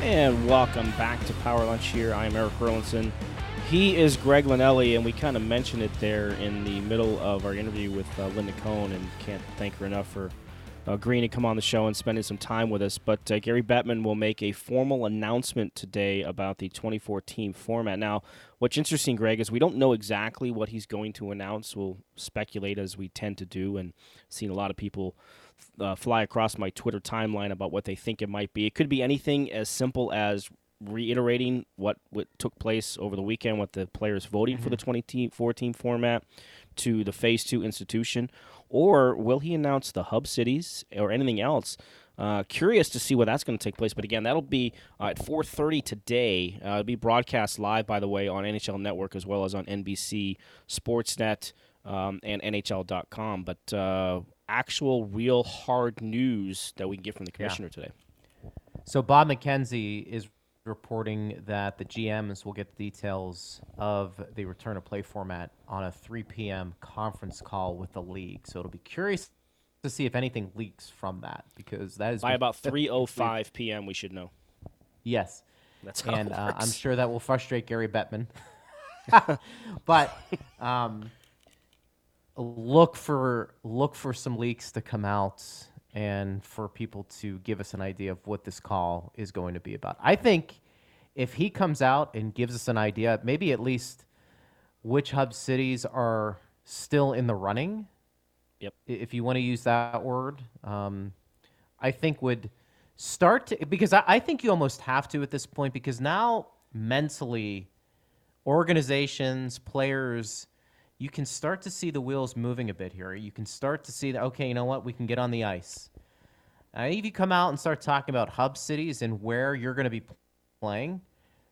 And welcome back to Power Lunch here. I'm Eric Erlandson. He is Greg Linnelli, and we kind of mentioned it there in the middle of our interview with Linda Cohn, and can't thank her enough for agreeing to come on the show and spending some time with us. But Gary Bettman will make a formal announcement today about the 2014 format. Now, what's interesting, Greg, is we don't know exactly what he's going to announce. We'll speculate as we tend to do, and seen a lot of people fly across my Twitter timeline about what they think it might be. It could be anything as simple as reiterating what took place over the weekend with the players voting for the 2014 format to the Phase 2 institution, or will he announce the hub cities or anything else? Curious to see where that's going to take place, but again, that'll be at 4:30 today. It'll be broadcast live, by the way, on NHL Network as well as on NBC Sportsnet and NHL.com, but actual real hard news that we can get from the commissioner today. So Bob McKenzie is reporting that the GMs will get details of the return to play format on a 3 p.m. conference call with the league. So it'll be curious to see if anything leaks from that, because that is by about 3:05 p.m. we should know. Yes. That's how it works. I'm sure that will frustrate Gary Bettman. But look for some leaks to come out and for people to give us an idea of what this call is going to be about. I think if he comes out and gives us an idea, maybe at least which hub cities are still in the running, yep, if you want to use that word, I think would start to, because I think you almost have to at this point, because now mentally, organizations, players, you can start to see the wheels moving a bit here. You can start to see that, okay, you know what? We can get on the ice. If you come out and start talking about hub cities and where you're going to be playing,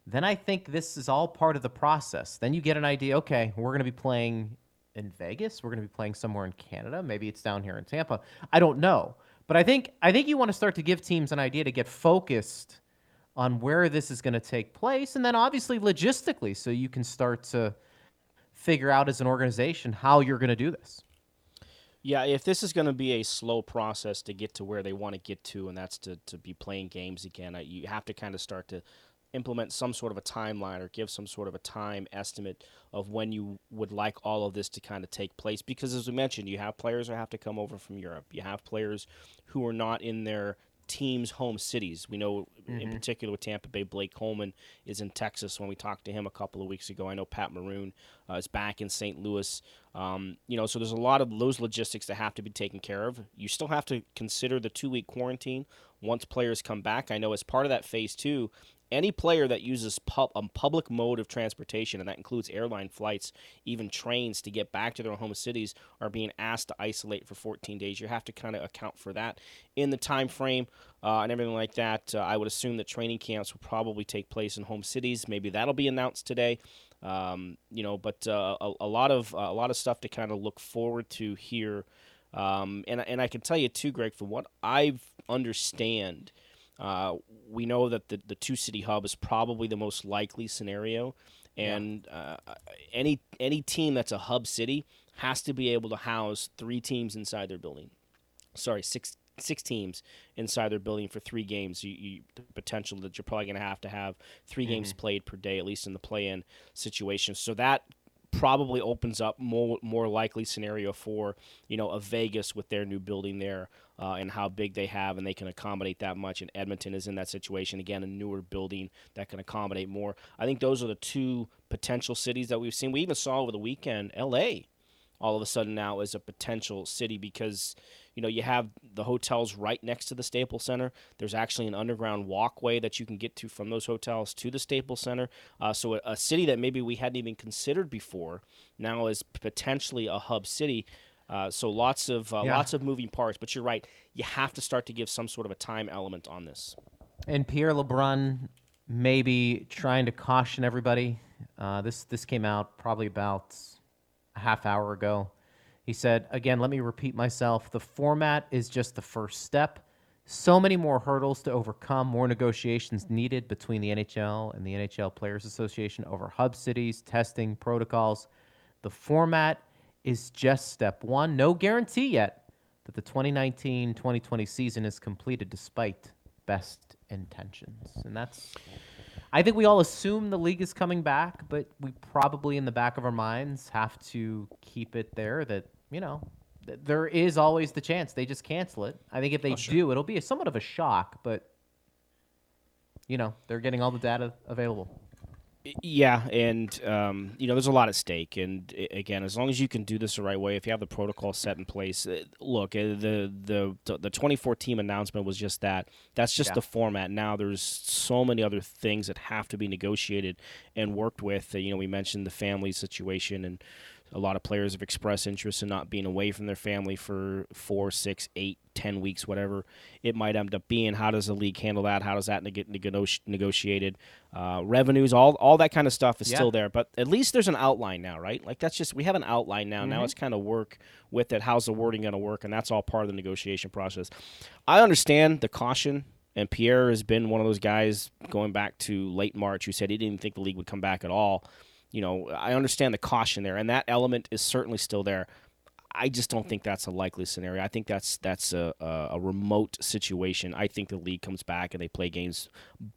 then I think this is all part of the process. Then you get an idea, okay, we're going to be playing in Vegas. We're going to be playing somewhere in Canada. Maybe it's down here in Tampa. I don't know. But I think you want to start to give teams an idea to get focused on where this is going to take place, and then obviously logistically, so you can start to figure out as an organization how you're going to do this. Yeah, if this is going to be a slow process to get to where they want to get to, and that's to be playing games again, you have to kind of start to implement some sort of a timeline or give some sort of a time estimate of when you would like all of this to kind of take place. Because as we mentioned, you have players who have to come over from Europe. You have players who are not in their team's home cities. We know, in particular with Tampa Bay, Blake Coleman is in Texas. When we talked to him a couple of weeks ago, I know Pat Maroon is back in St. Louis. So there's a lot of those logistics that have to be taken care of. You still have to consider the 2-week quarantine once players come back. I know as part of that Phase 2, any player that uses a public mode of transportation, and that includes airline flights, even trains to get back to their home cities, are being asked to isolate for 14 days. You have to kind of account for that in the time frame and everything like that. I would assume that training camps will probably take place in home cities. Maybe that'll be announced today. But a lot of stuff to kind of look forward to here. And I can tell you too, Greg, from what I understand, we know that the two-city hub is probably the most likely scenario, and any team that's a hub city has to be able to house 3 teams inside their building. Sorry, six six teams inside their building for three games, the potential that you're probably going to have three games played per day, at least in the play-in situation. So that probably opens up more likely scenario for, you know, a Vegas with their new building there and how big they have, and they can accommodate that much. And Edmonton is in that situation. Again, a newer building that can accommodate more. I think those are the two potential cities that we've seen. We even saw over the weekend, L.A., all of a sudden now is a potential city because, you know, you have the hotels right next to the Staples Center. There's actually an underground walkway that you can get to from those hotels to the Staples Center. So a city that maybe we hadn't even considered before now is potentially a hub city. So lots of moving parts. But you're right. You have to start to give some sort of a time element on this. And Pierre LeBrun maybe trying to caution everybody. This came out probably about a half hour ago. He said, again, let me repeat myself. The format is just the first step. So many more hurdles to overcome, more negotiations needed between the NHL and the NHL Players Association over hub cities, testing, protocols. The format is just step one. No guarantee yet that the 2019-2020 season is completed despite best intentions. And that's... I think we all assume the league is coming back, but we probably in the back of our minds have to keep it there that, you know, there is always the chance they just cancel it. I think if they do, it'll be somewhat of a shock, but, you know, they're getting all the data available. Yeah, and, you know, there's a lot at stake. And, again, as long as you can do this the right way, if you have the protocol set in place, look, the 2014 announcement was just that. That's just the format. Now there's so many other things that have to be negotiated and worked with. You know, we mentioned the family situation, and a lot of players have expressed interest in not being away from their family for 4, 6, 8, 10 weeks, whatever it might end up being. How does the league handle that? How does that get negotiated? Revenues, all that kind of stuff is still there. But at least there's an outline now, right? Like that's just, we have an outline now. Now it's kind of work with it. How's the wording going to work? And that's all part of the negotiation process. I understand the caution. And Pierre has been one of those guys going back to late March who said he didn't think the league would come back at all. You know, I understand the caution there, and that element is certainly still there. I just don't think that's a likely scenario. I think that's a remote situation. I think the league comes back and they play games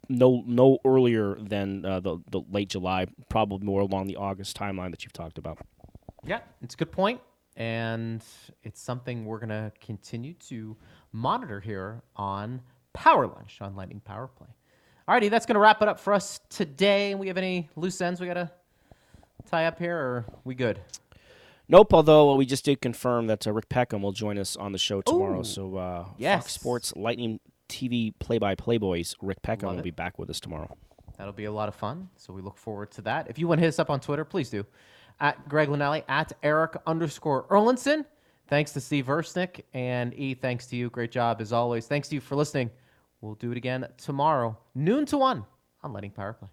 no earlier than the late July, probably more along the August timeline that you've talked about. Yeah, it's a good point, and it's something we're going to continue to monitor here on Power Lunch on Lightning Power Play. All righty, that's going to wrap it up for us today. We have any loose ends we got to tie up here, or we good? Nope, although we just did confirm that Rick Peckham will join us on the show tomorrow. Ooh, so Fox Sports Lightning TV play-by-play boys, Rick Peckham will be back with us tomorrow. That'll be a lot of fun, so we look forward to that. If you want to hit us up on Twitter, please do. At Greg Linnelli, at Eric_Erlandson. Thanks to Steve Versnick, and E, thanks to you. Great job, as always. Thanks to you for listening. We'll do it again tomorrow, noon to 1 on Lightning Power Play.